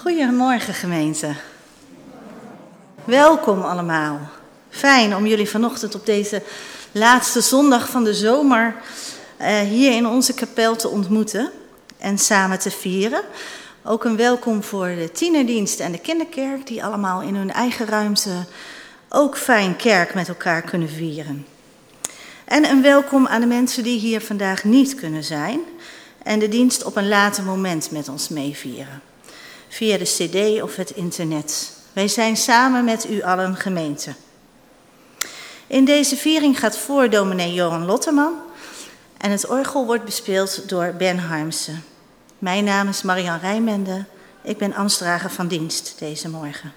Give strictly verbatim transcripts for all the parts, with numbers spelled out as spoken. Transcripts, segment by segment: Goedemorgen gemeente. Welkom allemaal. Fijn om jullie vanochtend op deze laatste zondag van de zomer uh, hier in onze kapel te ontmoeten en samen te vieren. Ook een welkom voor de tienerdienst en de kinderkerk die allemaal in hun eigen ruimte ook fijn kerk met elkaar kunnen vieren. En een welkom aan de mensen die hier vandaag niet kunnen zijn en de dienst op een later moment met ons meevieren. Via de cd of het internet. Wij zijn samen met u allen gemeente. In deze viering gaat voor dominee Johan Lotteman en het orgel wordt bespeeld door Ben Harmsen. Mijn naam is Marian Rijmende, ik ben ambtsdrager van dienst deze morgen.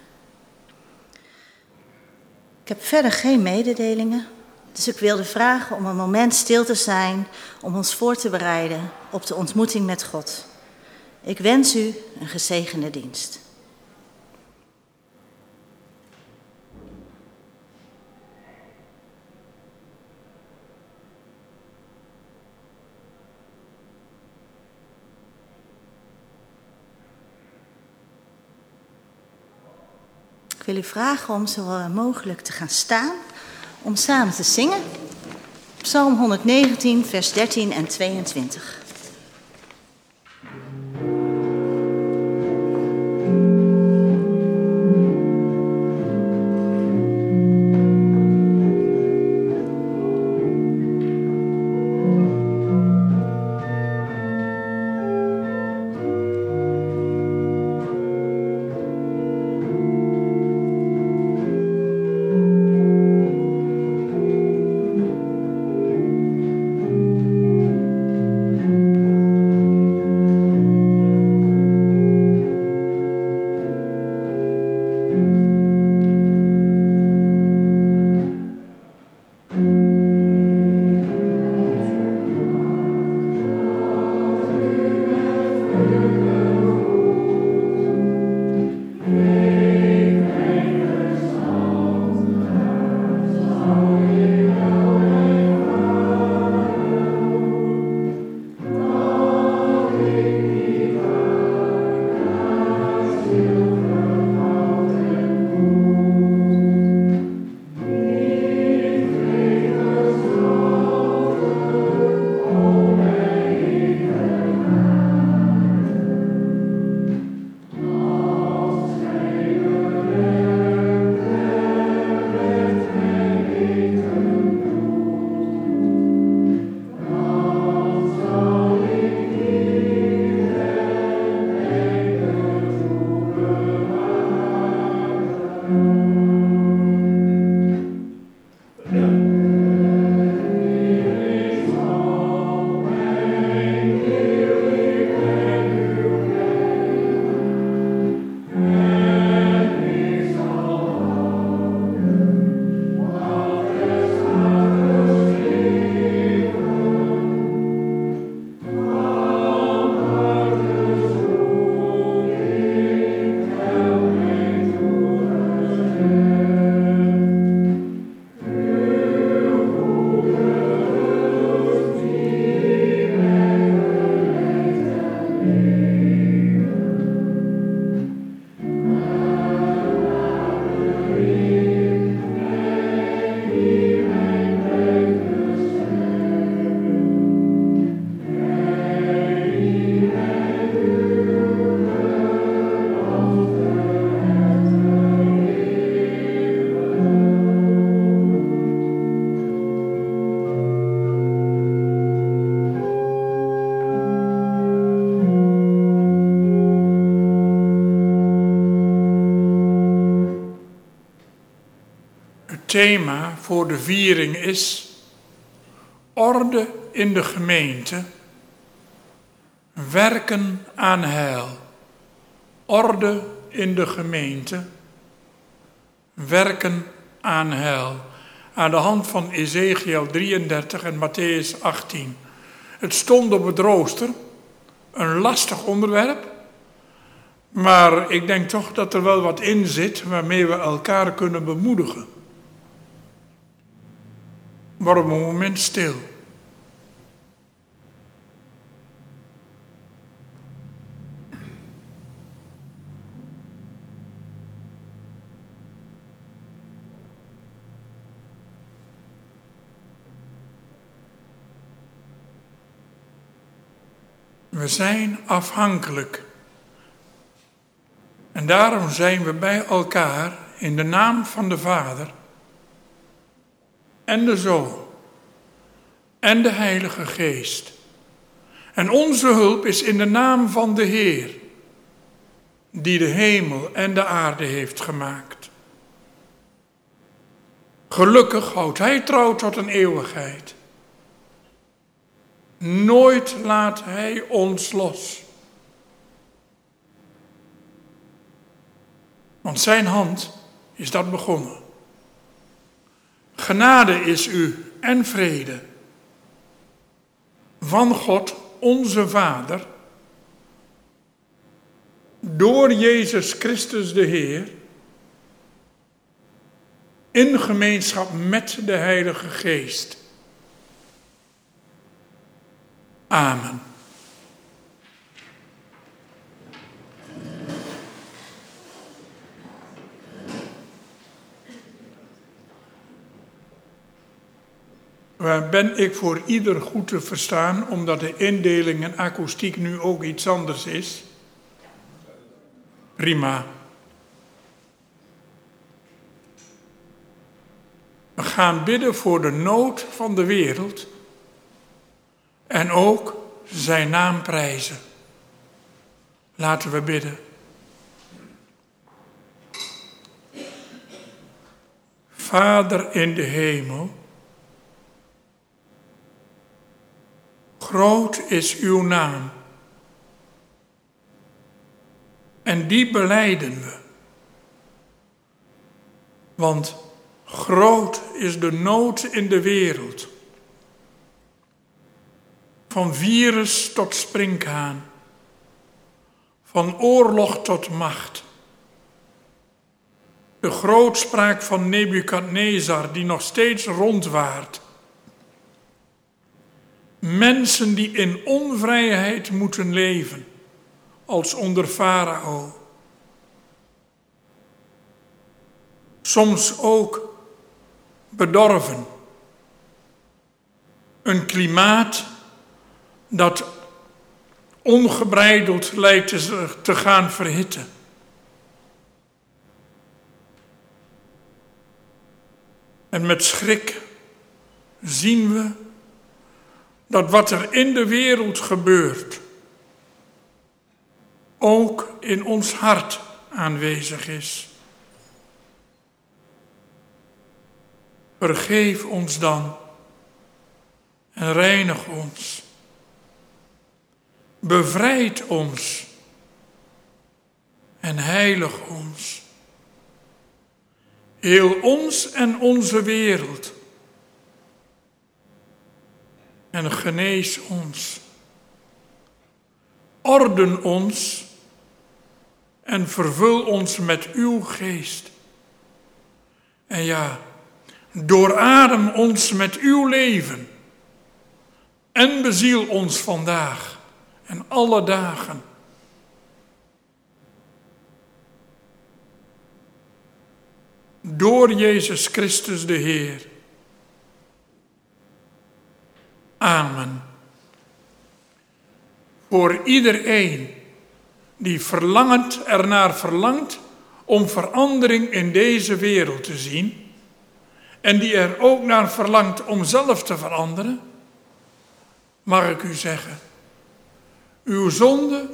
Ik heb verder geen mededelingen, dus ik wilde vragen om een moment stil te zijn om ons voor te bereiden op de ontmoeting met God. Ik wens u een gezegende dienst. Ik wil u vragen om zo mogelijk te gaan staan, om samen te zingen. Psalm honderdnegentien, vers dertien en tweeëntwintig. Het thema voor de viering is orde in de gemeente, werken aan heil. Orde in de gemeente, werken aan heil. Aan de hand van Ezechiël drieëndertig en Mattheüs achttien. Het stond op het rooster, een lastig onderwerp, maar ik denk toch dat er wel wat in zit waarmee we elkaar kunnen bemoedigen. Waarom een moment stil? We zijn afhankelijk. En daarom zijn we bij elkaar in de naam van de Vader en de Zoon en de Heilige Geest. En onze hulp is in de naam van de Heer, die de hemel en de aarde heeft gemaakt. Gelukkig houdt Hij trouw tot een eeuwigheid. Nooit laat Hij ons los. Want zijn hand is dat begonnen. Genade is u en vrede van God onze Vader, door Jezus Christus de Heer, in gemeenschap met de Heilige Geest. Amen. Waar ben ik voor ieder goed te verstaan, omdat de indeling en akoestiek nu ook iets anders is? Prima. We gaan bidden voor de nood van de wereld en ook zijn naam prijzen. Laten we bidden. Vader in de hemel, groot is uw naam. En die belijden we. Want groot is de nood in de wereld. Van virus tot sprinkhaan. Van oorlog tot macht. De grootspraak van Nebukadnezar die nog steeds rondwaart. Mensen die in onvrijheid moeten leven, als onder Farao. Soms ook bedorven. Een klimaat dat ongebreideld lijkt te gaan verhitten. En met schrik zien we dat wat er in de wereld gebeurt, ook in ons hart aanwezig is. Vergeef ons dan en reinig ons. Bevrijd ons en heilig ons. Heel ons en onze wereld. En genees ons, orden ons en vervul ons met uw geest. En ja, dooradem ons met uw leven en beziel ons vandaag en alle dagen. Door Jezus Christus de Heer. Amen. Voor iedereen die verlangend ernaar verlangt om verandering in deze wereld te zien en die er ook naar verlangt om zelf te veranderen, mag ik u zeggen, uw zonden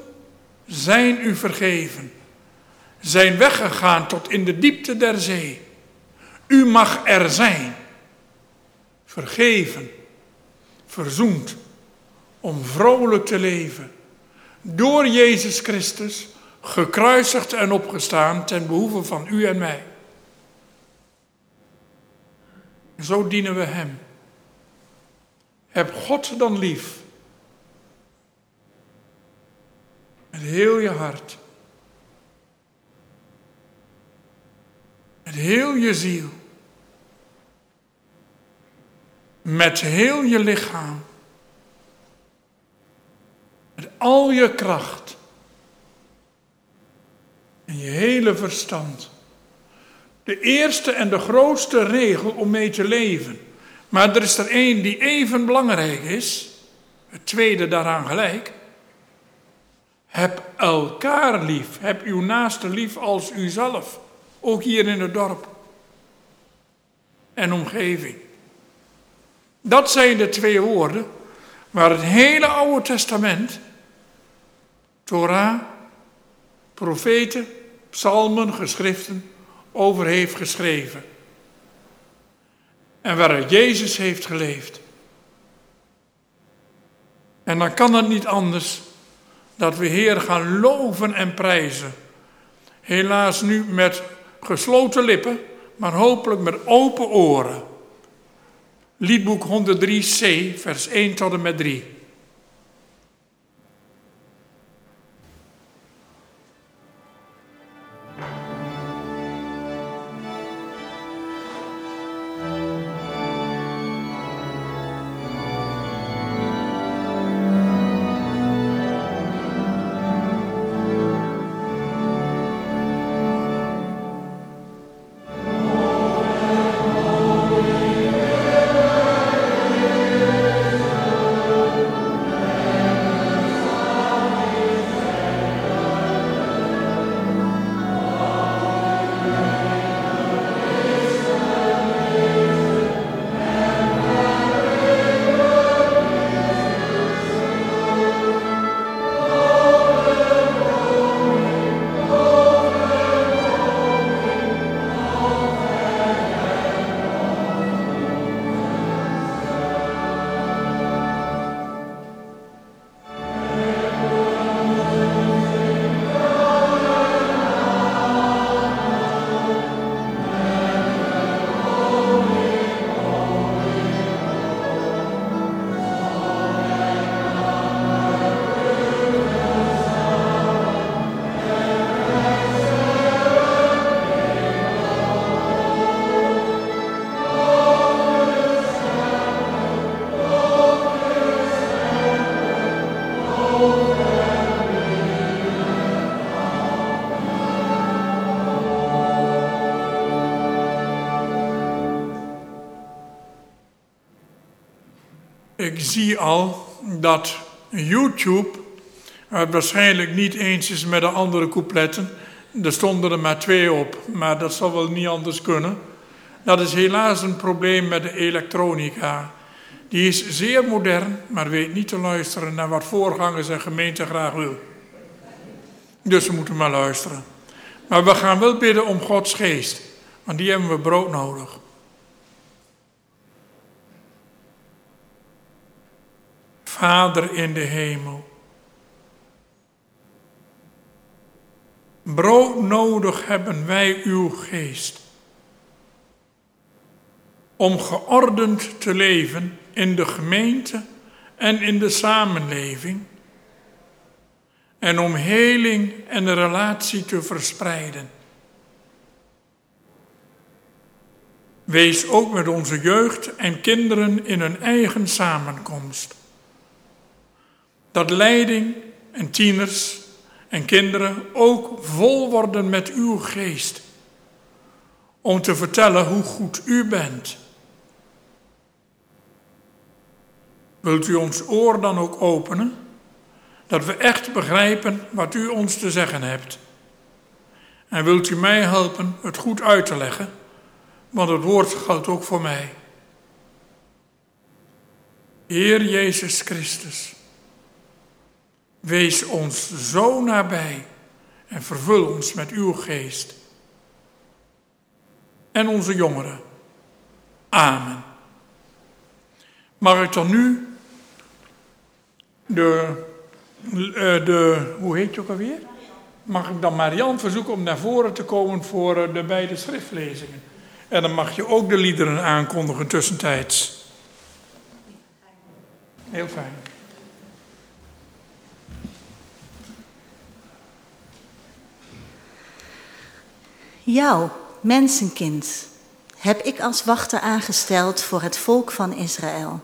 zijn u vergeven, zijn weggegaan tot in de diepte der zee. U mag er zijn, vergeven, verzoend, om vrolijk te leven, door Jezus Christus, gekruisigd en opgestaan ten behoeve van u en mij. Zo dienen we Hem. Heb God dan lief, met heel je hart, met heel je ziel, met heel je lichaam, met al je kracht en je hele verstand. De eerste en de grootste regel om mee te leven. Maar er is er één die even belangrijk is, het tweede daaraan gelijk. Heb elkaar lief. Heb uw naaste lief als uzelf. Ook hier in het dorp. En omgeving. Dat zijn de twee woorden waar het hele Oude Testament, Torah, profeten, psalmen, geschriften, over heeft geschreven. En waaruit Jezus heeft geleefd. En dan kan het niet anders dat we Heer gaan loven en prijzen. Helaas nu met gesloten lippen, maar hopelijk met open oren. Liedboek honderddrie c, vers één tot en met drie. Ik zie al dat YouTube het waarschijnlijk niet eens is met de andere coupletten. Er stonden er maar twee op, maar dat zal wel niet anders kunnen. Dat is helaas een probleem met de elektronica. Die is zeer modern, maar weet niet te luisteren naar wat voorgangers en gemeente graag wil. Dus we moeten maar luisteren. Maar we gaan wel bidden om Gods geest, want die hebben we brood nodig. Vader in de hemel. Brood nodig hebben wij uw geest. Om geordend te leven in de gemeente en in de samenleving. En om heling en de relatie te verspreiden. Wees ook met onze jeugd en kinderen in hun eigen samenkomst. Dat leiding en tieners en kinderen ook vol worden met uw geest. Om te vertellen hoe goed u bent. Wilt u ons oor dan ook openen? Dat we echt begrijpen wat u ons te zeggen hebt. En wilt u mij helpen het goed uit te leggen? Want het woord geldt ook voor mij. Heer Jezus Christus. Wees ons zo nabij en vervul ons met uw geest. En onze jongeren. Amen. Mag ik dan nu de, de, hoe heet je ook alweer? Mag ik dan Marian verzoeken om naar voren te komen voor de beide schriftlezingen. En dan mag je ook de liederen aankondigen tussentijds. Heel fijn. Jou, mensenkind, heb ik als wachter aangesteld voor het volk van Israël.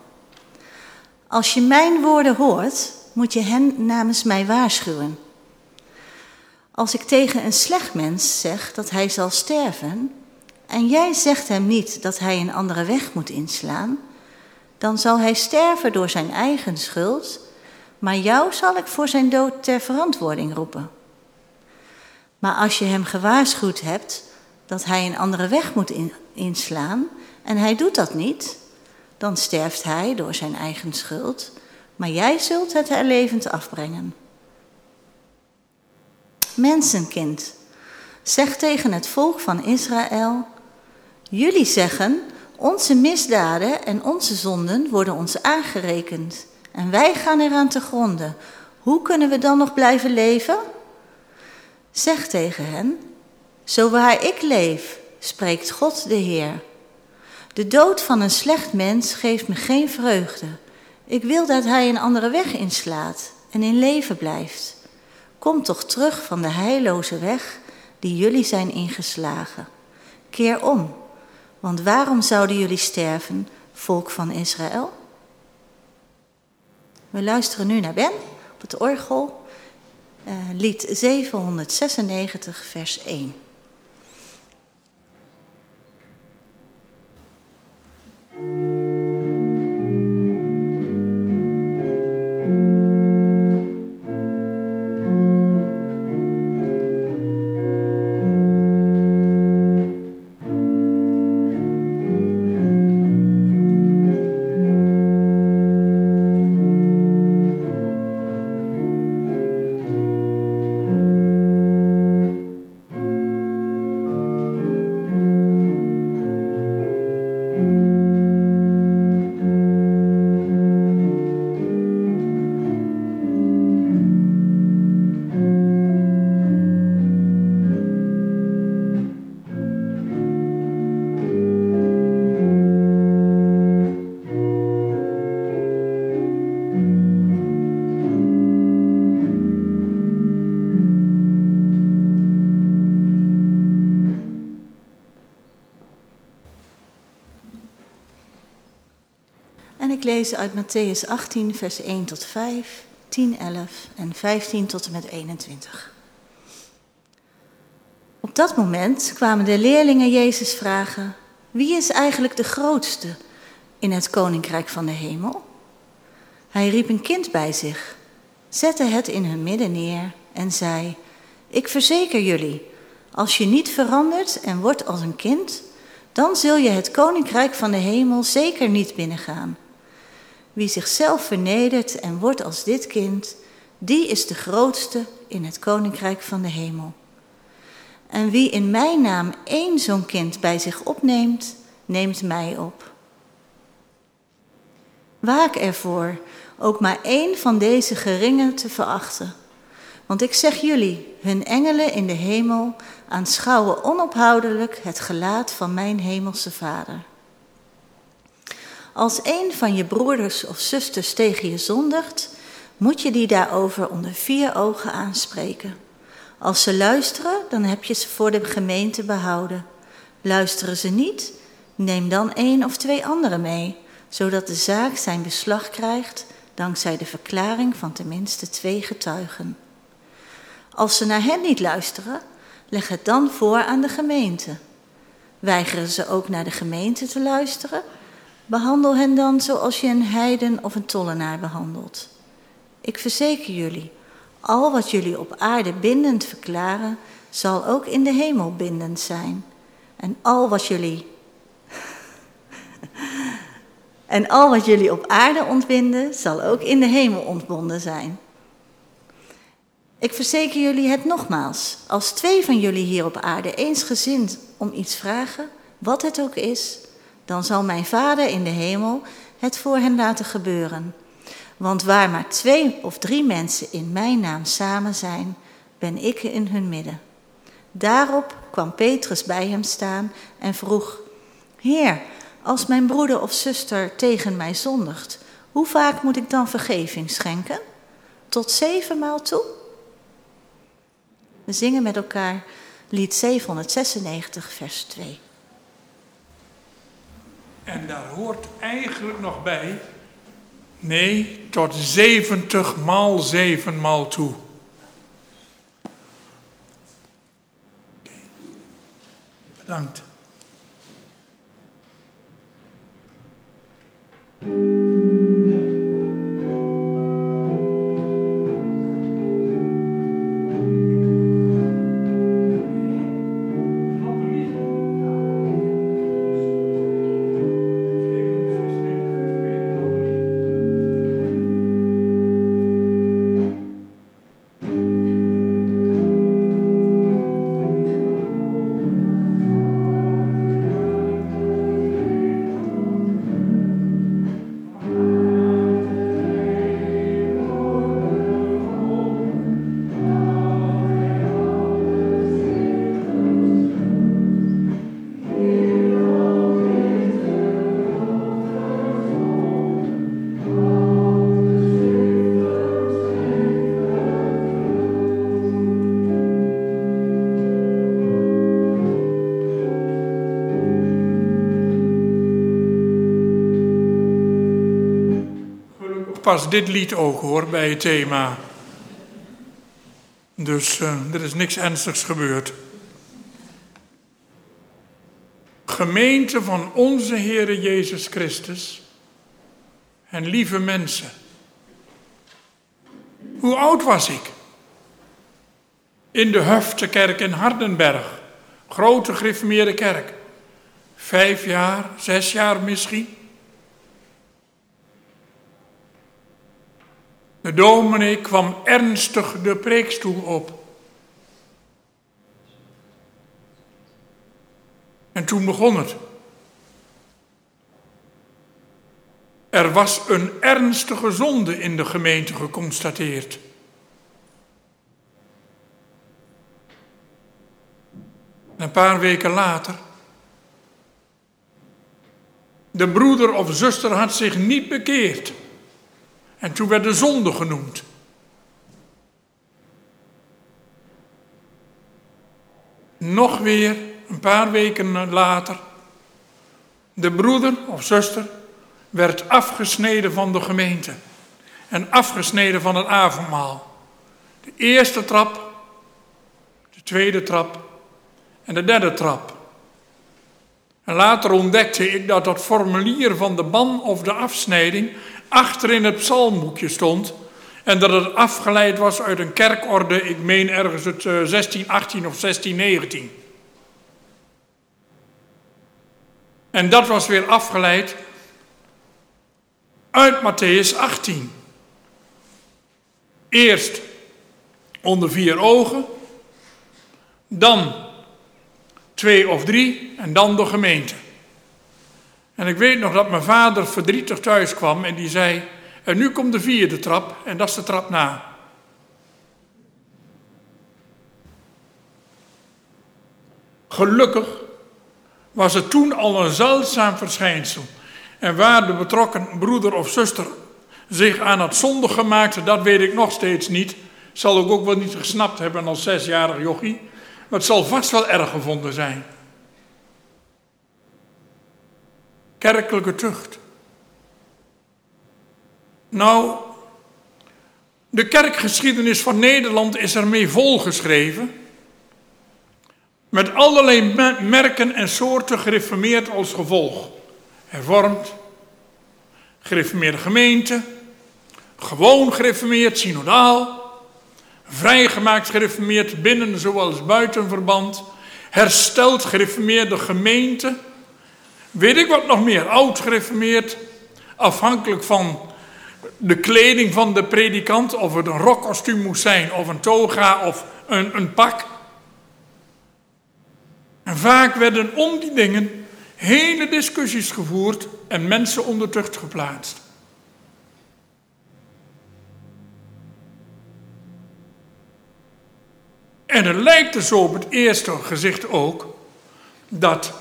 Als je mijn woorden hoort, moet je hen namens mij waarschuwen. Als ik tegen een slecht mens zeg dat hij zal sterven, en jij zegt hem niet dat hij een andere weg moet inslaan, dan zal hij sterven door zijn eigen schuld, maar jou zal ik voor zijn dood ter verantwoording roepen. Maar als je hem gewaarschuwd hebt dat hij een andere weg moet in, inslaan en hij doet dat niet, dan sterft hij door zijn eigen schuld, maar jij zult het er levend afbrengen. Mensenkind, zeg tegen het volk van Israël, jullie zeggen, onze misdaden en onze zonden worden ons aangerekend en wij gaan eraan te gronden. Hoe kunnen we dan nog blijven leven? Zeg tegen hen, zo waar ik leef, spreekt God de Heer. De dood van een slecht mens geeft me geen vreugde. Ik wil dat hij een andere weg inslaat en in leven blijft. Kom toch terug van de heilloze weg die jullie zijn ingeslagen. Keer om, want waarom zouden jullie sterven, volk van Israël? We luisteren nu naar Ben op het orgel, uh, lied zevenhonderdzesennegentig, vers één. Lezen uit Mattheüs achttien, vers één tot vijf, tien, elf en vijftien tot en met eenentwintig. Op dat moment kwamen de leerlingen Jezus vragen, wie is eigenlijk de grootste in het koninkrijk van de hemel? Hij riep een kind bij zich, zette het in hun midden neer en zei, ik verzeker jullie, als je niet verandert en wordt als een kind, dan zul je het koninkrijk van de hemel zeker niet binnengaan. Wie zichzelf vernedert en wordt als dit kind, die is de grootste in het koninkrijk van de hemel. En wie in mijn naam één zo'n kind bij zich opneemt, neemt mij op. Waak ervoor ook maar één van deze geringen te verachten. Want ik zeg jullie, hun engelen in de hemel aanschouwen onophoudelijk het gelaat van mijn hemelse Vader. Als een van je broeders of zusters tegen je zondigt, moet je die daarover onder vier ogen aanspreken. Als ze luisteren, dan heb je ze voor de gemeente behouden. Luisteren ze niet, neem dan één of twee anderen mee, zodat de zaak zijn beslag krijgt dankzij de verklaring van tenminste twee getuigen. Als ze naar hen niet luisteren, leg het dan voor aan de gemeente. Weigeren ze ook naar de gemeente te luisteren, behandel hen dan zoals je een heiden of een tollenaar behandelt. Ik verzeker jullie, al wat jullie op aarde bindend verklaren, zal ook in de hemel bindend zijn. En al wat jullie, en al wat jullie op aarde ontbinden, zal ook in de hemel ontbonden zijn. Ik verzeker jullie het nogmaals, als twee van jullie hier op aarde eensgezind om iets vragen, wat het ook is, dan zal mijn Vader in de hemel het voor hen laten gebeuren. Want waar maar twee of drie mensen in mijn naam samen zijn, ben ik in hun midden. Daarop kwam Petrus bij hem staan en vroeg, Heer, als mijn broeder of zuster tegen mij zondigt, hoe vaak moet ik dan vergeving schenken? Tot zevenmaal toe? We zingen met elkaar lied zevenhonderdzesennegentig, vers twee. En daar hoort eigenlijk nog bij, nee, tot zeventig maal zeven maal toe. Okay. Bedankt. past dit lied ook, hoor, bij het thema. Dus uh, er is niks ernstigs gebeurd. Gemeente van onze Heere Jezus Christus en lieve mensen. Hoe oud was ik? In de Huftekerk in Hardenberg, grote gereformeerde kerk. Vijf jaar, zes jaar misschien. De dominee kwam ernstig de preekstoel op. En toen begon het. Er was een ernstige zonde in de gemeente geconstateerd. Een paar weken later. De broeder of zuster had zich niet bekeerd. En toen werd de zonde genoemd. Nog weer een paar weken later. De broeder of zuster werd afgesneden van de gemeente. En afgesneden van het avondmaal. De eerste trap. De tweede trap. En de derde trap. En later ontdekte ik dat dat formulier van de ban of de afsnijding achterin het psalmboekje stond. En dat het afgeleid was uit een kerkorde, ik meen ergens het zestien achttien of zestien negentien. En dat was weer afgeleid uit Mattheüs achttien. Eerst onder vier ogen, dan twee of drie en dan de gemeente. En ik weet nog dat mijn vader verdrietig thuis kwam en die zei: en nu komt de vierde trap en dat is de trap na. Gelukkig was het toen al een zeldzaam verschijnsel. En waar de betrokken broeder of zuster zich aan het zondige maakte, dat weet ik nog steeds niet. Zal ik ook wel niet gesnapt hebben als zesjarig jochie. Maar het zal vast wel erg gevonden zijn. Kerkelijke tucht. Nou, de kerkgeschiedenis van Nederland is ermee volgeschreven. Met allerlei merken en soorten gereformeerd als gevolg. Hervormd, gereformeerde gemeente, gewoon gereformeerd, synodaal. Vrijgemaakt gereformeerd binnen zoals buiten verband. Hersteld gereformeerde gemeente. Weet ik wat nog meer. Oud gereformeerd. Afhankelijk van de kleding van de predikant. Of het een rokkostuum moest zijn. Of een toga. Of een, een pak. En vaak werden om die dingen hele discussies gevoerd. En mensen onder tucht geplaatst. En het lijkt er zo op het eerste gezicht ook dat,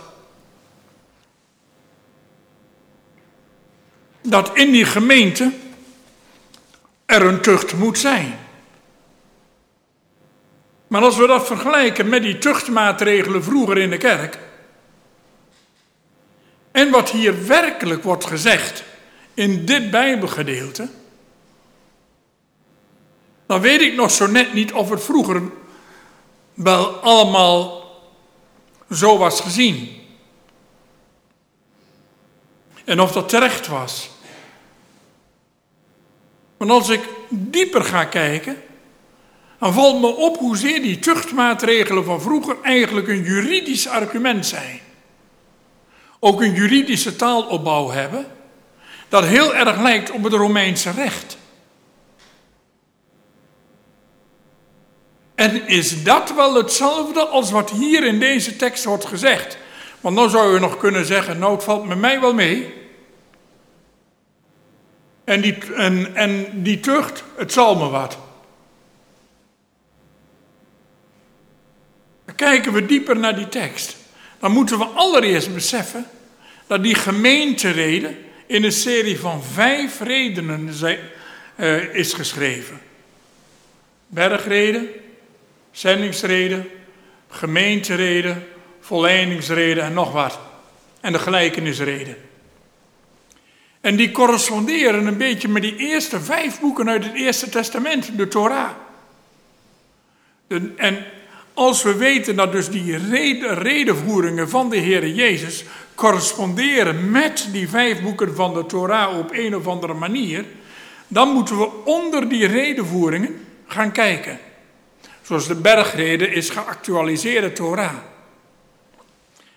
dat in die gemeente er een tucht moet zijn. Maar als we dat vergelijken met die tuchtmaatregelen vroeger in de kerk en wat hier werkelijk wordt gezegd in dit Bijbelgedeelte, dan weet ik nog zo net niet of het vroeger wel allemaal zo was gezien. En of dat terecht was. Want als ik dieper ga kijken, dan valt me op hoezeer die tuchtmaatregelen van vroeger eigenlijk een juridisch argument zijn. Ook een juridische taalopbouw hebben, dat heel erg lijkt op het Romeinse recht. En is dat wel hetzelfde als wat hier in deze tekst wordt gezegd? Want dan zou je nog kunnen zeggen, nou het valt met mij wel mee. En die, en, en die tucht, het zal me wat. Dan kijken we dieper naar die tekst. Dan moeten we allereerst beseffen dat die gemeenterede in een serie van vijf redenen zijn, uh, is geschreven. Bergreden, zendingsreden, gemeentereden, volleidingsreden en nog wat. En de gelijkenisreden. En die corresponderen een beetje met die eerste vijf boeken uit het Eerste Testament, de Torah. En als we weten dat dus die redenvoeringen van de Heere Jezus corresponderen met die vijf boeken van de Torah op een of andere manier, dan moeten we onder die redenvoeringen gaan kijken. Zoals de bergrede is geactualiseerde Torah.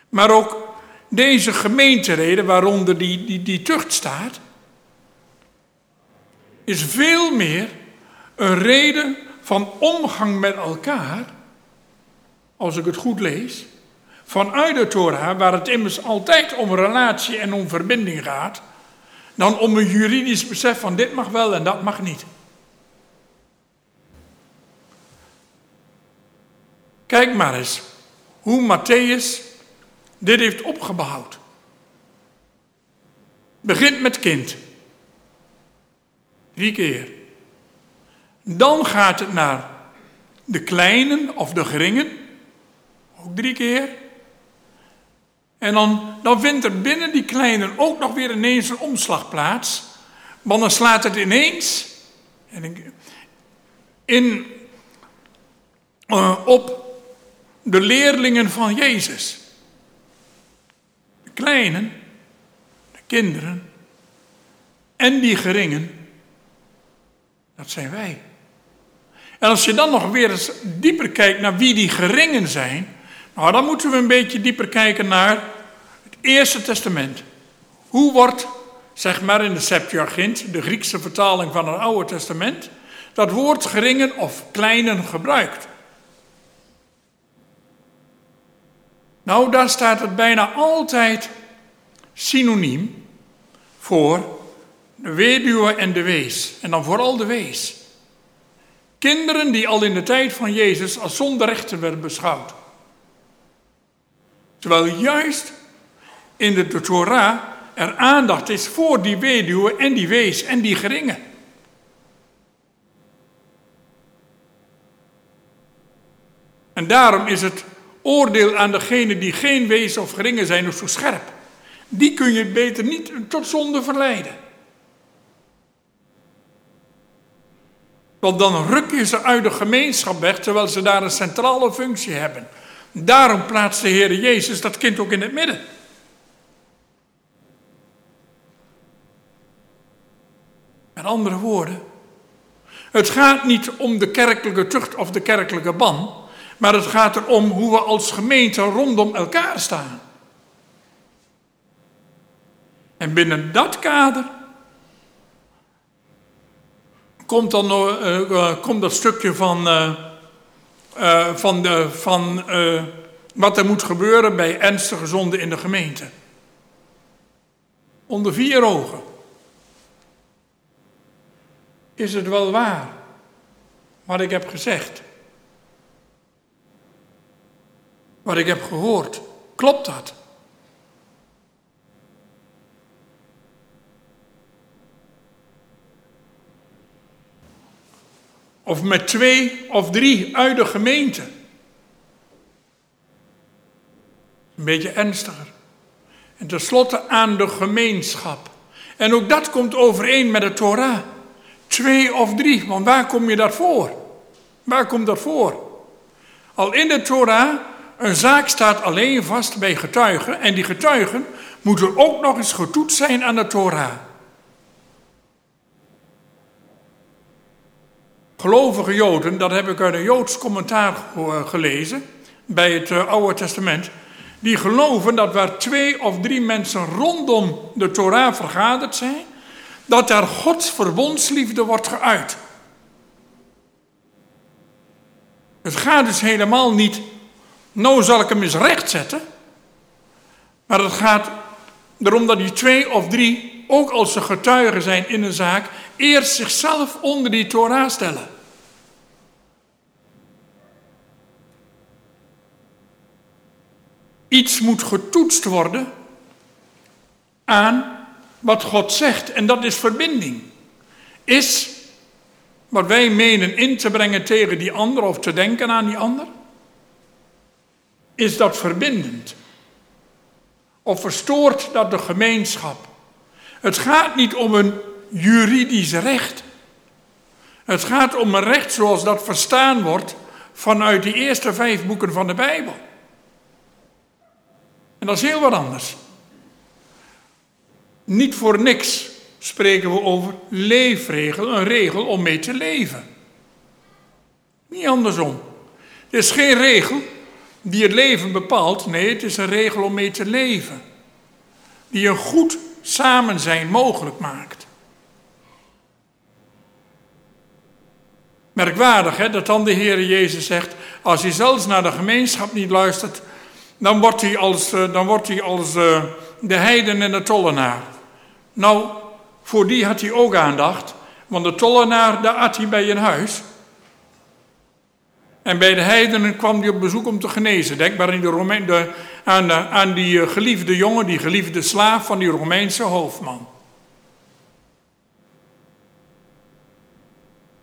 Maar ook deze gemeentereden, waaronder die, die, die tucht staat, is veel meer een reden van omgang met elkaar, als ik het goed lees, vanuit de Torah, waar het immers altijd om relatie en om verbinding gaat, dan om een juridisch besef van dit mag wel en dat mag niet. Kijk maar eens hoe Mattheüs dit heeft opgebouwd. Begint met kind. Drie keer. Dan gaat het naar de kleinen of de geringen. Ook drie keer. En dan, dan vindt er binnen die kleinen ook nog weer ineens een omslag plaats. Want dan slaat het ineens in, in, uh, op de leerlingen van Jezus. Kleinen, de kinderen en die geringen, dat zijn wij. En als je dan nog weer eens dieper kijkt naar wie die geringen zijn, nou dan moeten we een beetje dieper kijken naar het Eerste Testament. Hoe wordt, zeg maar in de Septuagint, de Griekse vertaling van het Oude Testament, dat woord geringen of kleinen gebruikt? Nou, daar staat het bijna altijd synoniem voor de weduwe en de wees. En dan vooral de wees. Kinderen die al in de tijd van Jezus als zonder rechten werden beschouwd. Terwijl juist in de Torah er aandacht is voor die weduwe en die wees en die geringen. En daarom is het oordeel aan degenen die geen wezen of geringen zijn, of zo scherp. Die kun je beter niet tot zonde verleiden. Want dan ruk je ze uit de gemeenschap weg, terwijl ze daar een centrale functie hebben. Daarom plaatst de Heer Jezus dat kind ook in het midden. Met andere woorden, het gaat niet om de kerkelijke tucht of de kerkelijke ban, maar het gaat erom hoe we als gemeente rondom elkaar staan. En binnen dat kader komt, dan, uh, uh, komt dat stukje van, uh, uh, van, de, van uh, wat er moet gebeuren bij ernstige zonden in de gemeente. Onder vier ogen. Is het wel waar wat ik heb gezegd? Wat ik heb gehoord, klopt dat? Of met twee of drie uit de gemeente. Een beetje ernstiger. En tenslotte aan de gemeenschap. En ook dat komt overeen met de Torah. Twee of drie, want waar kom je dat voor? Waar komt dat voor? Al in de Torah, een zaak staat alleen vast bij getuigen. En die getuigen moeten ook nog eens getoetst zijn aan de Torah. Gelovige Joden, dat heb ik uit een Joods commentaar gelezen bij het Oude Testament. Die geloven dat waar twee of drie mensen rondom de Torah vergaderd zijn, dat daar Gods verbondsliefde wordt geuit. Het gaat dus helemaal niet, nou zal ik hem eens recht zetten. Maar het gaat erom dat die twee of drie, ook als ze getuigen zijn in een zaak, eerst zichzelf onder die Torah stellen. Iets moet getoetst worden aan wat God zegt. En dat is verbinding. Is wat wij menen in te brengen tegen die ander of te denken aan die ander, is dat verbindend? Of verstoort dat de gemeenschap? Het gaat niet om een juridisch recht. Het gaat om een recht zoals dat verstaan wordt vanuit de eerste vijf boeken van de Bijbel. En dat is heel wat anders. Niet voor niks spreken we over leefregel, een regel om mee te leven. Niet andersom. Het is geen regel die het leven bepaalt. Nee, het is een regel om mee te leven. Die een goed samen zijn mogelijk maakt. Merkwaardig, hè, dat dan de Heer Jezus zegt, als hij zelfs naar de gemeenschap niet luistert, dan wordt hij als, dan wordt hij als uh, de heiden en de tollenaar. Nou, voor die had hij ook aandacht, want de tollenaar, daar at hij bij een huis. En bij de heidenen kwam hij op bezoek om te genezen. Denk maar in de Romein, de, aan, de, aan die geliefde jongen, die geliefde slaaf van die Romeinse hoofdman.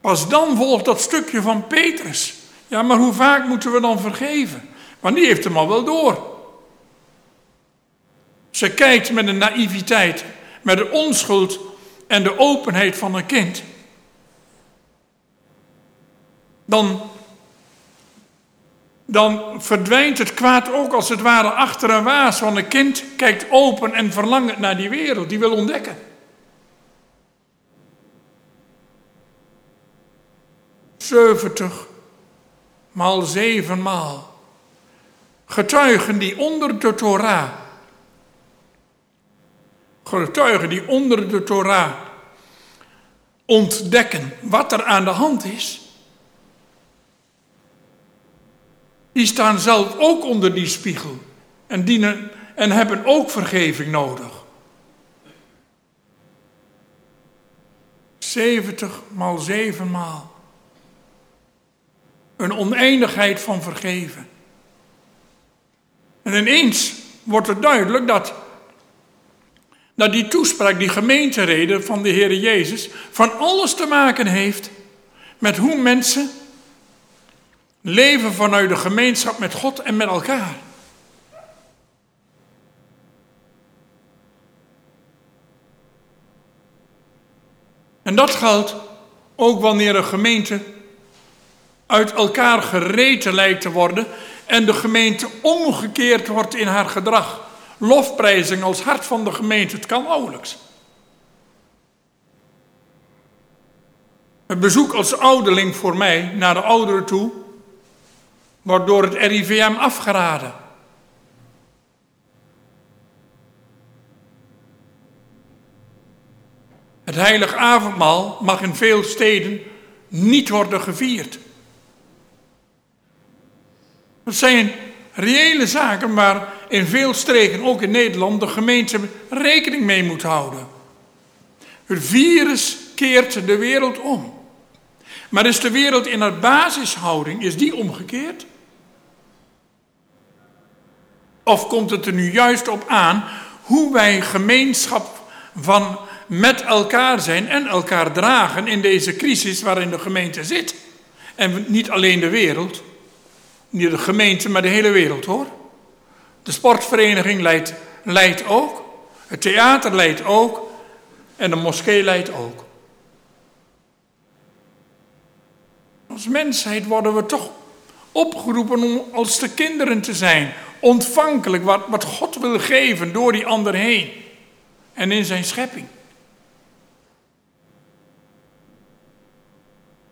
Pas dan volgt dat stukje van Petrus. Ja, maar hoe vaak moeten we dan vergeven? Want die heeft hem al wel door. Ze kijkt met een naïviteit, met de onschuld en de openheid van een kind. Dan, dan verdwijnt het kwaad ook als het ware achter een waas. Want een kind kijkt open en verlangend naar die wereld. Die wil ontdekken. zeventig maal zeven maal. Getuigen die onder de Torah. Getuigen die onder de Torah ontdekken wat er aan de hand is. Die staan zelf ook onder die spiegel. En dienen en hebben ook vergeving nodig. zeventig maal zeven maal. Een oneindigheid van vergeven. En ineens wordt het duidelijk dat, dat die toespraak, die gemeenterede van de Heer Jezus, van alles te maken heeft met hoe mensen leven vanuit de gemeenschap met God en met elkaar. En dat geldt ook wanneer een gemeente uit elkaar gereten lijkt te worden en de gemeente omgekeerd wordt in haar gedrag. Lofprijzing als hart van de gemeente, het kan nauwelijks. Het bezoek als ouderling voor mij naar de ouderen toe wordt door het R I V M afgeraden. Het heilig avondmaal mag in veel steden niet worden gevierd. Dat zijn reële zaken waar in veel streken, ook in Nederland, de gemeente rekening mee moet houden. Het virus keert de wereld om. Maar is de wereld in haar basishouding, is die omgekeerd? Of komt het er nu juist op aan hoe wij gemeenschap van met elkaar zijn en elkaar dragen in deze crisis waarin de gemeente zit? En niet alleen de wereld. Niet de gemeente, maar de hele wereld, hoor. De sportvereniging leidt, leidt ook. Het theater leidt ook. En de moskee leidt ook. Als mensheid worden we toch opgeroepen om als de kinderen te zijn. Ontvankelijk wat, wat God wil geven door die ander heen. En in zijn schepping.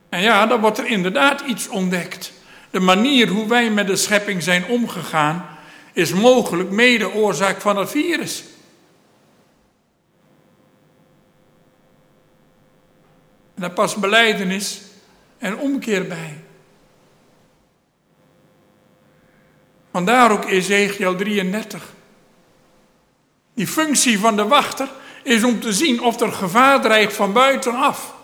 En ja, dan wordt er inderdaad iets ontdekt. De manier hoe wij met de schepping zijn omgegaan is mogelijk mede oorzaak van het virus. En daar past belijdenis en omkeer bij. Vandaar ook Ezechiël drieëndertig. Die functie van de wachter is om te zien of er gevaar dreigt van buitenaf.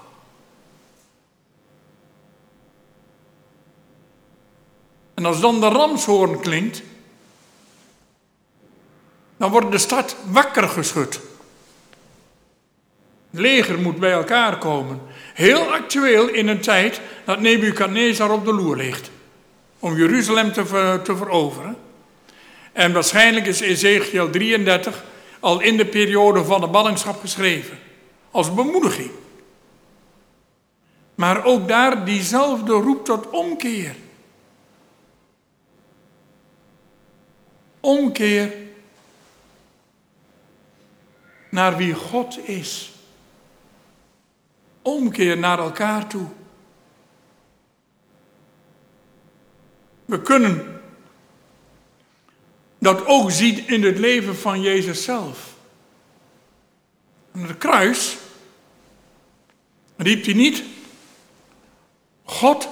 En als dan de ramshoorn klinkt, dan wordt de stad wakker geschud. Het leger moet bij elkaar komen. Heel actueel in een tijd dat Nebukadnezar op de loer ligt. Om Jeruzalem te, ver, te veroveren. En waarschijnlijk is Ezechiël drieëndertig al in de periode van de ballingschap geschreven. Als bemoediging. Maar ook daar diezelfde roep tot omkeer. Omkeer naar wie God is. Omkeer naar elkaar toe. We kunnen dat ook zien in het leven van Jezus zelf. Aan het kruis riep hij niet: God,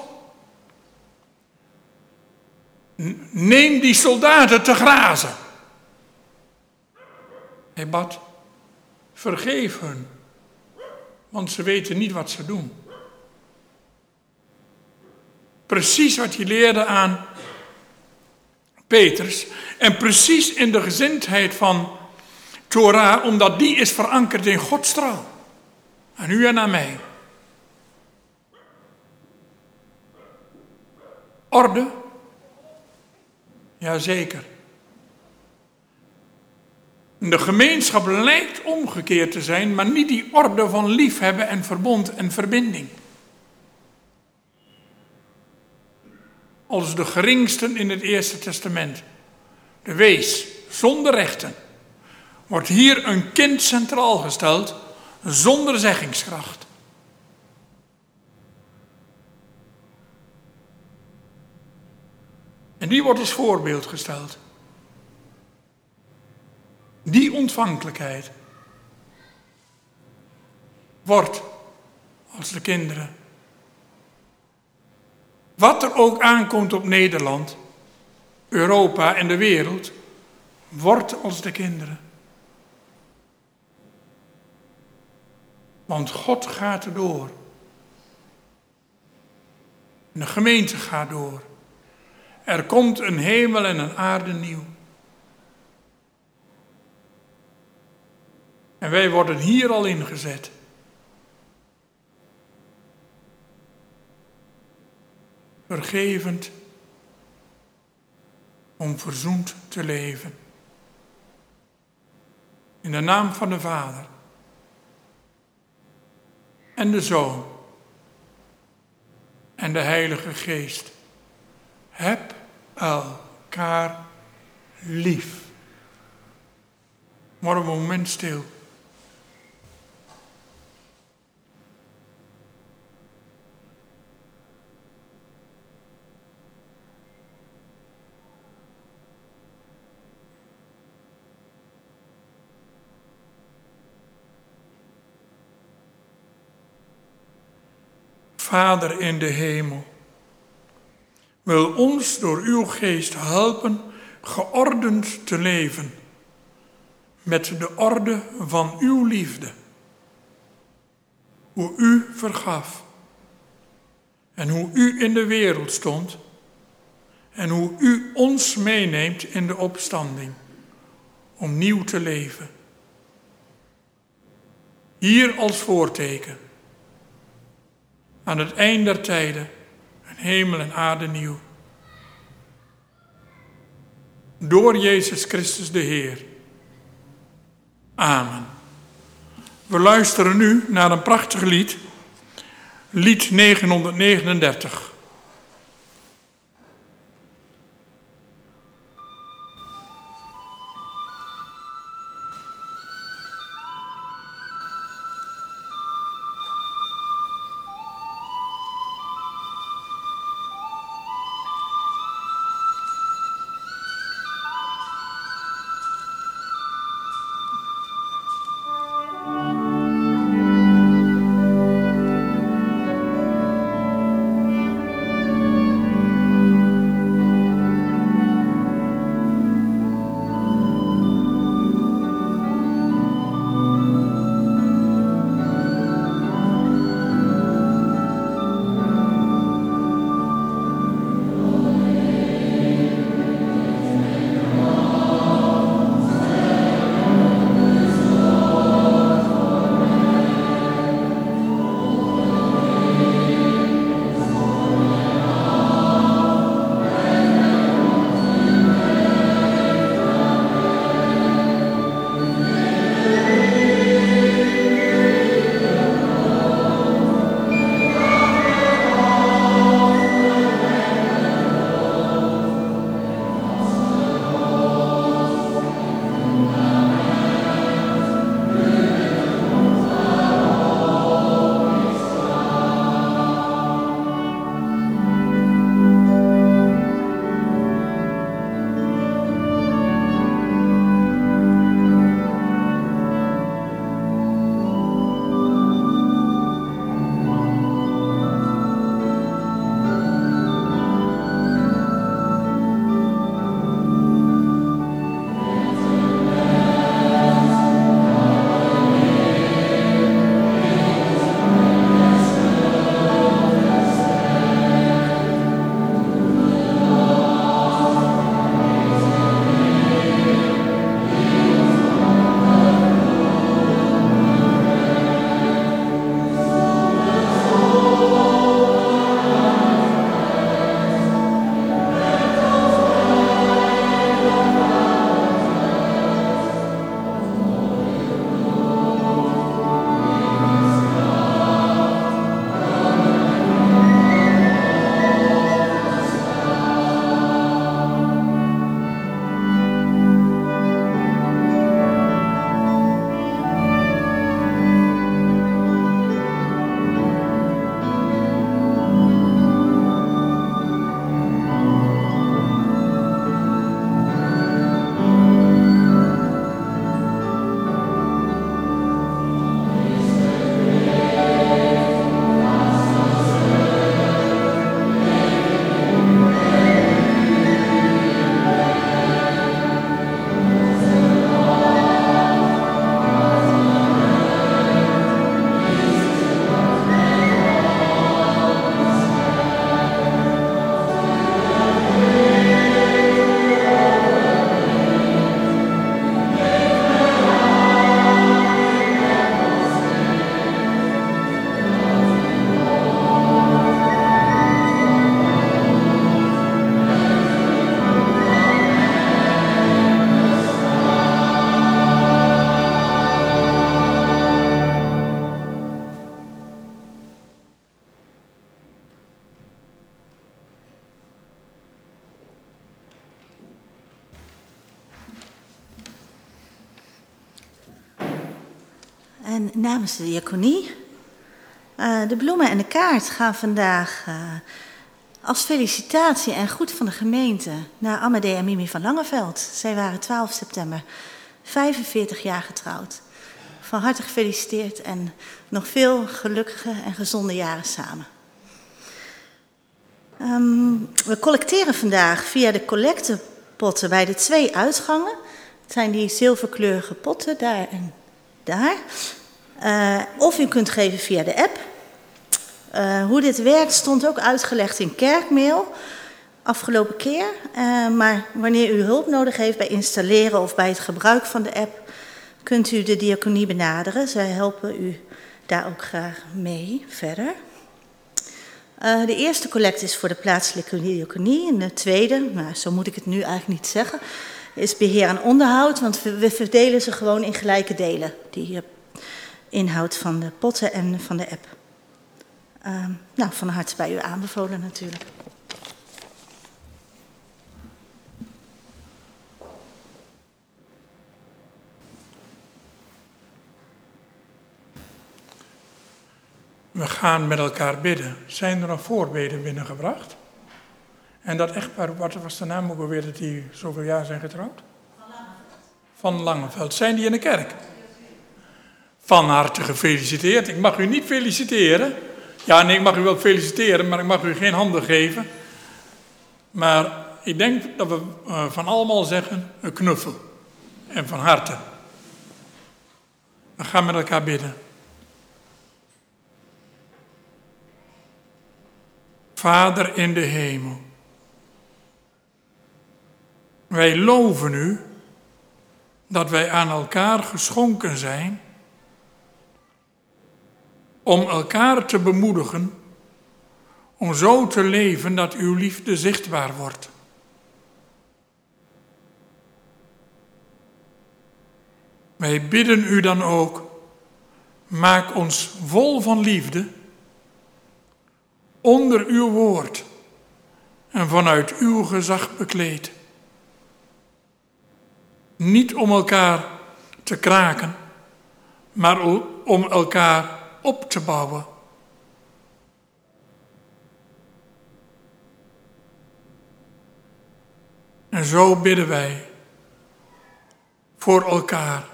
neem die soldaten te grazen. Hij bad: vergeef hun, want ze weten niet wat ze doen. Precies wat hij leerde aan Petrus. En precies in de gezindheid van Torah, omdat die is verankerd in Gods trouw. Aan u en aan mij. Orde? Jazeker. De gemeenschap lijkt omgekeerd te zijn, maar niet die orde van liefhebben en verbond en verbinding. Als de geringsten in het Eerste Testament, de wees, zonder rechten, wordt hier een kind centraal gesteld, zonder zeggingskracht. En die wordt als voorbeeld gesteld. Die ontvankelijkheid wordt als de kinderen. Wat er ook aankomt op Nederland, Europa en de wereld, wordt als de kinderen. Want God gaat erdoor. En de gemeente gaat door. Er komt een hemel en een aarde nieuw. En wij worden hier al ingezet. Vergevend. Om verzoend te leven. In de naam van de Vader. En de Zoon. En de Heilige Geest. Heb elkaar lief. Maar een moment stil. Vader in de hemel, wil ons door uw geest helpen geordend te leven met de orde van uw liefde, hoe u vergaf en hoe u in de wereld stond en hoe u ons meeneemt in de opstanding om nieuw te leven. Hier als voorteken. Aan het eind der tijden, een hemel en aarde nieuw. Door Jezus Christus de Heer. Amen. We luisteren nu naar een prachtig lied, lied negenhonderdnegenendertig. En namens de diaconie, uh, de bloemen en de kaart gaan vandaag uh, als felicitatie en goed van de gemeente naar Amadee en Mimi van Langeveld. Zij waren twaalf september vijfenveertig jaar getrouwd. Van harte gefeliciteerd en nog veel gelukkige en gezonde jaren samen. Um, we collecteren vandaag via de collectepotten bij de twee uitgangen. Het zijn die zilverkleurige potten, daar en daar. Uh, of u kunt geven via de app. Uh, hoe dit werkt stond ook uitgelegd in kerkmail afgelopen keer. Uh, maar wanneer u hulp nodig heeft bij installeren of bij het gebruik van de app, kunt u de diaconie benaderen. Zij helpen u daar ook graag mee verder. Uh, de eerste collect is voor de plaatselijke diaconie. En de tweede, nou, zo moet ik het nu eigenlijk niet zeggen, is beheer en onderhoud. Want we, we verdelen ze gewoon in gelijke delen. Die uh, inhoud van de potten en van de app. Uh, nou, van harte bij u aanbevolen natuurlijk. We gaan met elkaar bidden. Zijn er al voorbeden binnengebracht? En dat echtpaar, wat was de naam ook alweer dat die zoveel jaar zijn getrouwd? Van Langeveld. Van Langeveld. Zijn die in de kerk? Van harte gefeliciteerd. Ik mag u niet feliciteren. Ja, nee, ik mag u wel feliciteren, maar ik mag u geen handen geven. Maar ik denk dat we uh, van allemaal zeggen, een knuffel. En van harte. We gaan met elkaar bidden. Vader in de hemel, wij loven u dat wij aan elkaar geschonken zijn om elkaar te bemoedigen, om zo te leven dat uw liefde zichtbaar wordt. Wij bidden u dan ook, maak ons vol van liefde, onder uw woord en vanuit uw gezag bekleed. Niet om elkaar te kraken, maar om elkaar op te bouwen. En zo bidden wij voor elkaar,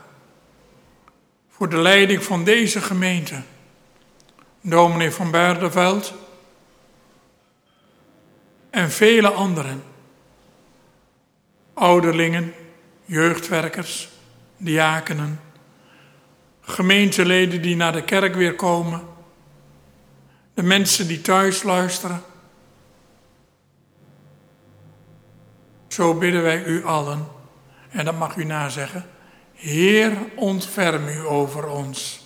voor de leiding van deze gemeente, dominee van Berdenveld, en vele anderen, ouderlingen, jeugdwerkers, diakenen, gemeenteleden die naar de kerk weer komen, de mensen die thuis luisteren. Zo bidden wij u allen, en dat mag u nazeggen, Heer, ontferm u over ons.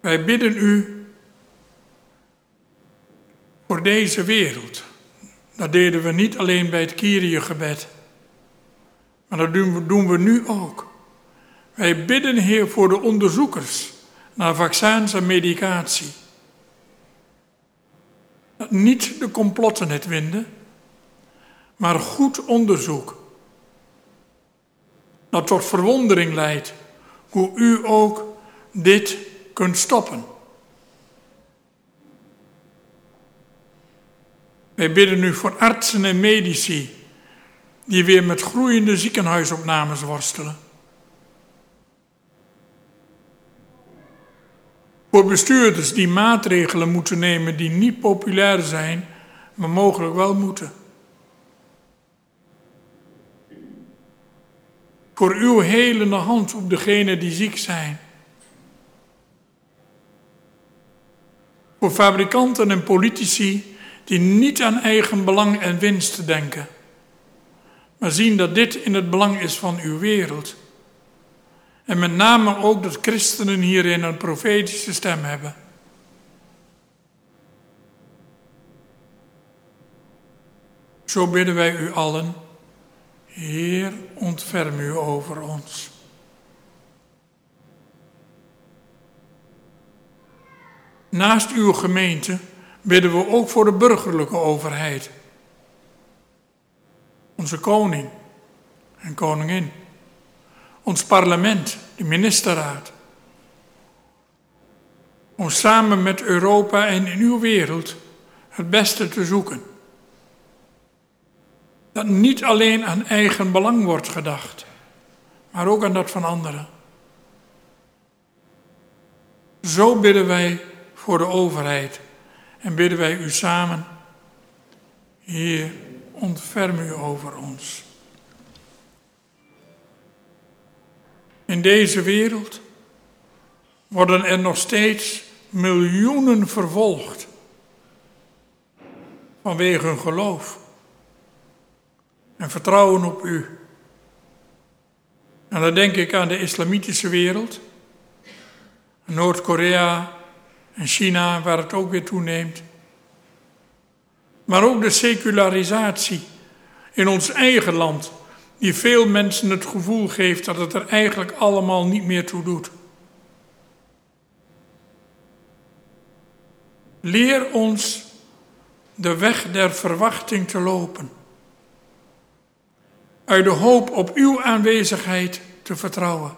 Wij bidden u voor deze wereld. Dat deden we niet alleen bij het Kyrie-gebed, maar dat doen we nu ook. Wij bidden, Heer, voor de onderzoekers naar vaccins en medicatie. Dat niet de complotten het winden, maar goed onderzoek. Dat tot verwondering leidt hoe u ook dit kunt stoppen. Wij bidden nu voor artsen en medici die weer met groeiende ziekenhuisopnames worstelen. Voor bestuurders die maatregelen moeten nemen die niet populair zijn, maar mogelijk wel moeten. Voor uw helende hand op degenen die ziek zijn. Voor fabrikanten en politici die niet aan eigen belang en winst denken, maar zien dat dit in het belang is van uw wereld. En met name ook dat christenen hierin een profetische stem hebben. Zo bidden wij u allen, Heer, ontferm u over ons. Naast uw gemeente bidden we ook voor de burgerlijke overheid. Onze koning, en koningin. Ons parlement, de ministerraad. Om samen met Europa en in uw wereld het beste te zoeken. Dat niet alleen aan eigen belang wordt gedacht, maar ook aan dat van anderen. Zo bidden wij voor de overheid en bidden wij u samen. Heer, ontferm u over ons. In deze wereld worden er nog steeds miljoenen vervolgd vanwege hun geloof en vertrouwen op u. En dan denk ik aan de islamitische wereld, Noord-Korea en China, waar het ook weer toeneemt. Maar ook de secularisatie in ons eigen land, die veel mensen het gevoel geeft dat het er eigenlijk allemaal niet meer toe doet. Leer ons de weg der verwachting te lopen. Uit de hoop op uw aanwezigheid te vertrouwen.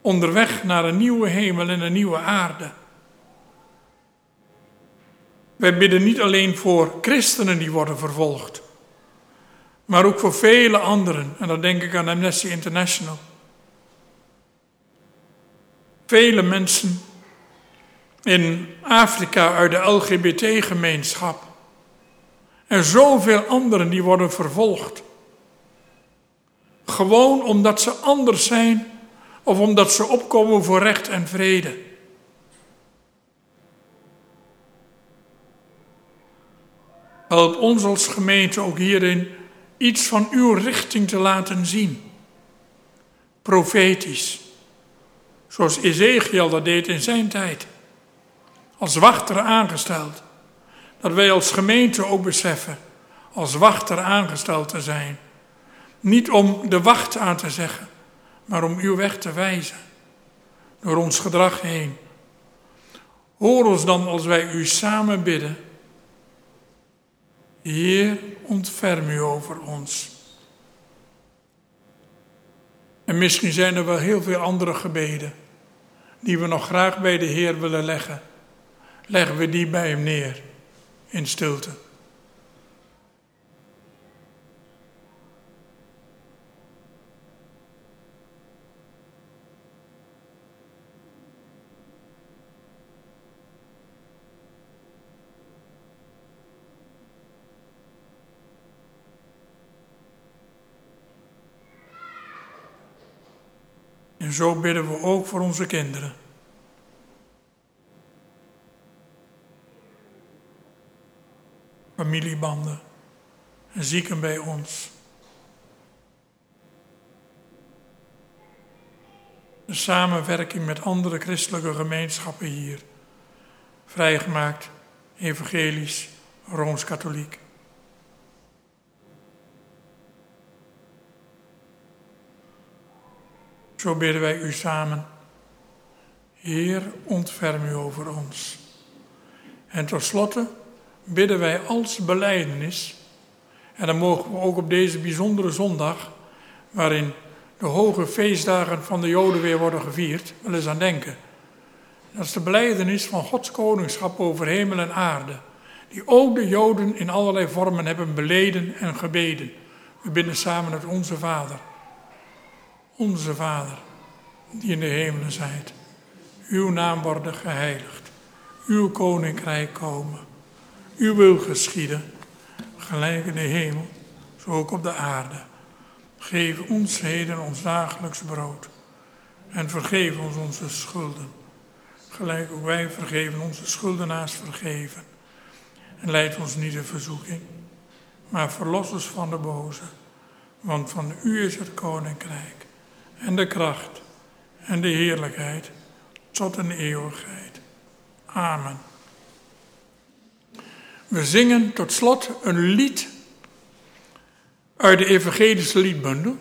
Onderweg naar een nieuwe hemel en een nieuwe aarde. Wij bidden niet alleen voor christenen die worden vervolgd. Maar ook voor vele anderen. En dan denk ik aan Amnesty International. Vele mensen in Afrika uit de L G B T-gemeenschap. En zoveel anderen die worden vervolgd. Gewoon omdat ze anders zijn. Of omdat ze opkomen voor recht en vrede. Help ons als gemeente ook hierin iets van uw richting te laten zien. Profetisch. Zoals Ezechiël dat deed in zijn tijd. Als wachter aangesteld. Dat wij als gemeente ook beseffen als wachter aangesteld te zijn. Niet om de wacht aan te zeggen, maar om uw weg te wijzen. Door ons gedrag heen. Hoor ons dan als wij u samen bidden. Heer, ontferm u over ons. En misschien zijn er wel heel veel andere gebeden die we nog graag bij de Heer willen leggen. Leggen we die bij hem neer in stilte. En zo bidden we ook voor onze kinderen. Familiebanden en zieken bij ons. De samenwerking met andere christelijke gemeenschappen hier. Vrijgemaakt, evangelisch, rooms-katholiek. Zo bidden wij u samen. Heer, ontferm u over ons. En tenslotte bidden wij als belijdenis. En dan mogen we ook op deze bijzondere zondag, waarin de hoge feestdagen van de Joden weer worden gevierd, wel eens aan denken. Dat is de belijdenis van Gods koningschap over hemel en aarde. Die ook de Joden in allerlei vormen hebben beleden en gebeden. We bidden samen met onze Vader. Onze Vader, die in de hemelen zijt, uw naam worden geheiligd, uw koninkrijk komen, uw wil geschieden, gelijk in de hemel, zo ook op de aarde. Geef ons heden ons dagelijks brood en vergeef ons onze schulden, gelijk ook wij vergeven onze schuldenaars vergeven. En leid ons niet in verzoeking, maar verlos ons van de boze, want van u is het koninkrijk. En de kracht en de heerlijkheid tot in eeuwigheid. Amen. We zingen tot slot een lied uit de evangelische liedbundel.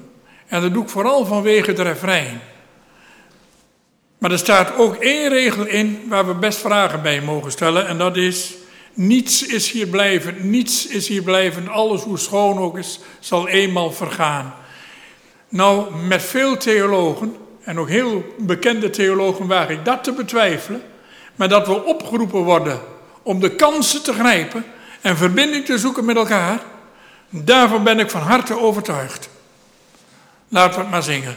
En dat doe ik vooral vanwege de refrein. Maar er staat ook één regel in waar we best vragen bij mogen stellen. En dat is, Niets is hier blijvend, niets is hier blijvend, alles hoe schoon ook is, zal eenmaal vergaan. Nou, met veel theologen, en ook heel bekende theologen waag ik dat te betwijfelen, maar dat we opgeroepen worden om de kansen te grijpen en verbinding te zoeken met elkaar, daarvan ben ik van harte overtuigd. Laten we het maar zingen.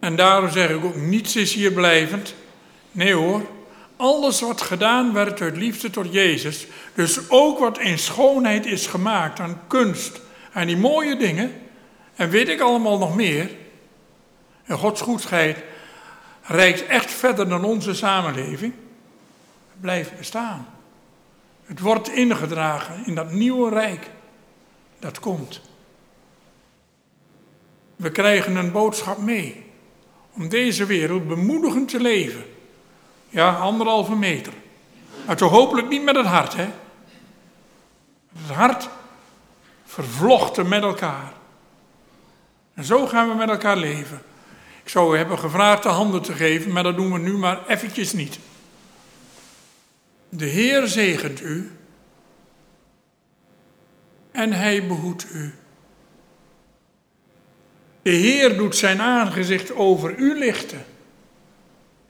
En daarom zeg ik ook, niets is hier blijvend. Nee hoor, alles wat gedaan werd uit liefde tot Jezus, dus ook wat in schoonheid is gemaakt aan kunst, aan die mooie dingen, en weet ik allemaal nog meer. En Gods goedheid reikt echt verder dan onze samenleving. Het blijft bestaan. Het wordt ingedragen in dat nieuwe rijk. Dat komt. We krijgen een boodschap mee. Om deze wereld bemoedigend te leven. Ja, anderhalve meter. Maar toch hopelijk niet met het hart, hè? Het hart vervlochten met elkaar. En zo gaan we met elkaar leven. Ik zou u hebben gevraagd de handen te geven, maar dat doen we nu maar eventjes niet. De Heer zegent u. En Hij behoedt u. De Heer doet zijn aangezicht over u lichten.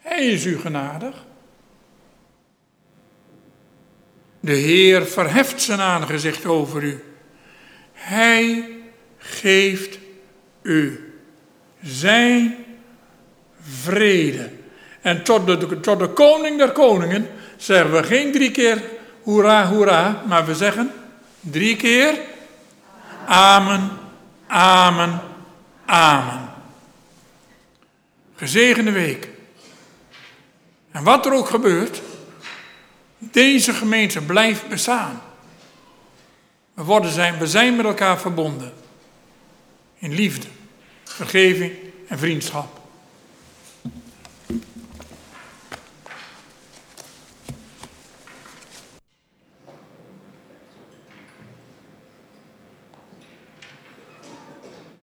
Hij is u genadig. De Heer verheft zijn aangezicht over u. Hij geeft u zijn vrede. En tot de, tot de koning der koningen zeggen we geen drie keer hoera, hoera. Maar we zeggen drie keer amen, amen. Amen. Gezegende week. En wat er ook gebeurt, deze gemeente blijft bestaan. We, worden zijn, we zijn met elkaar verbonden. In liefde, vergeving en vriendschap.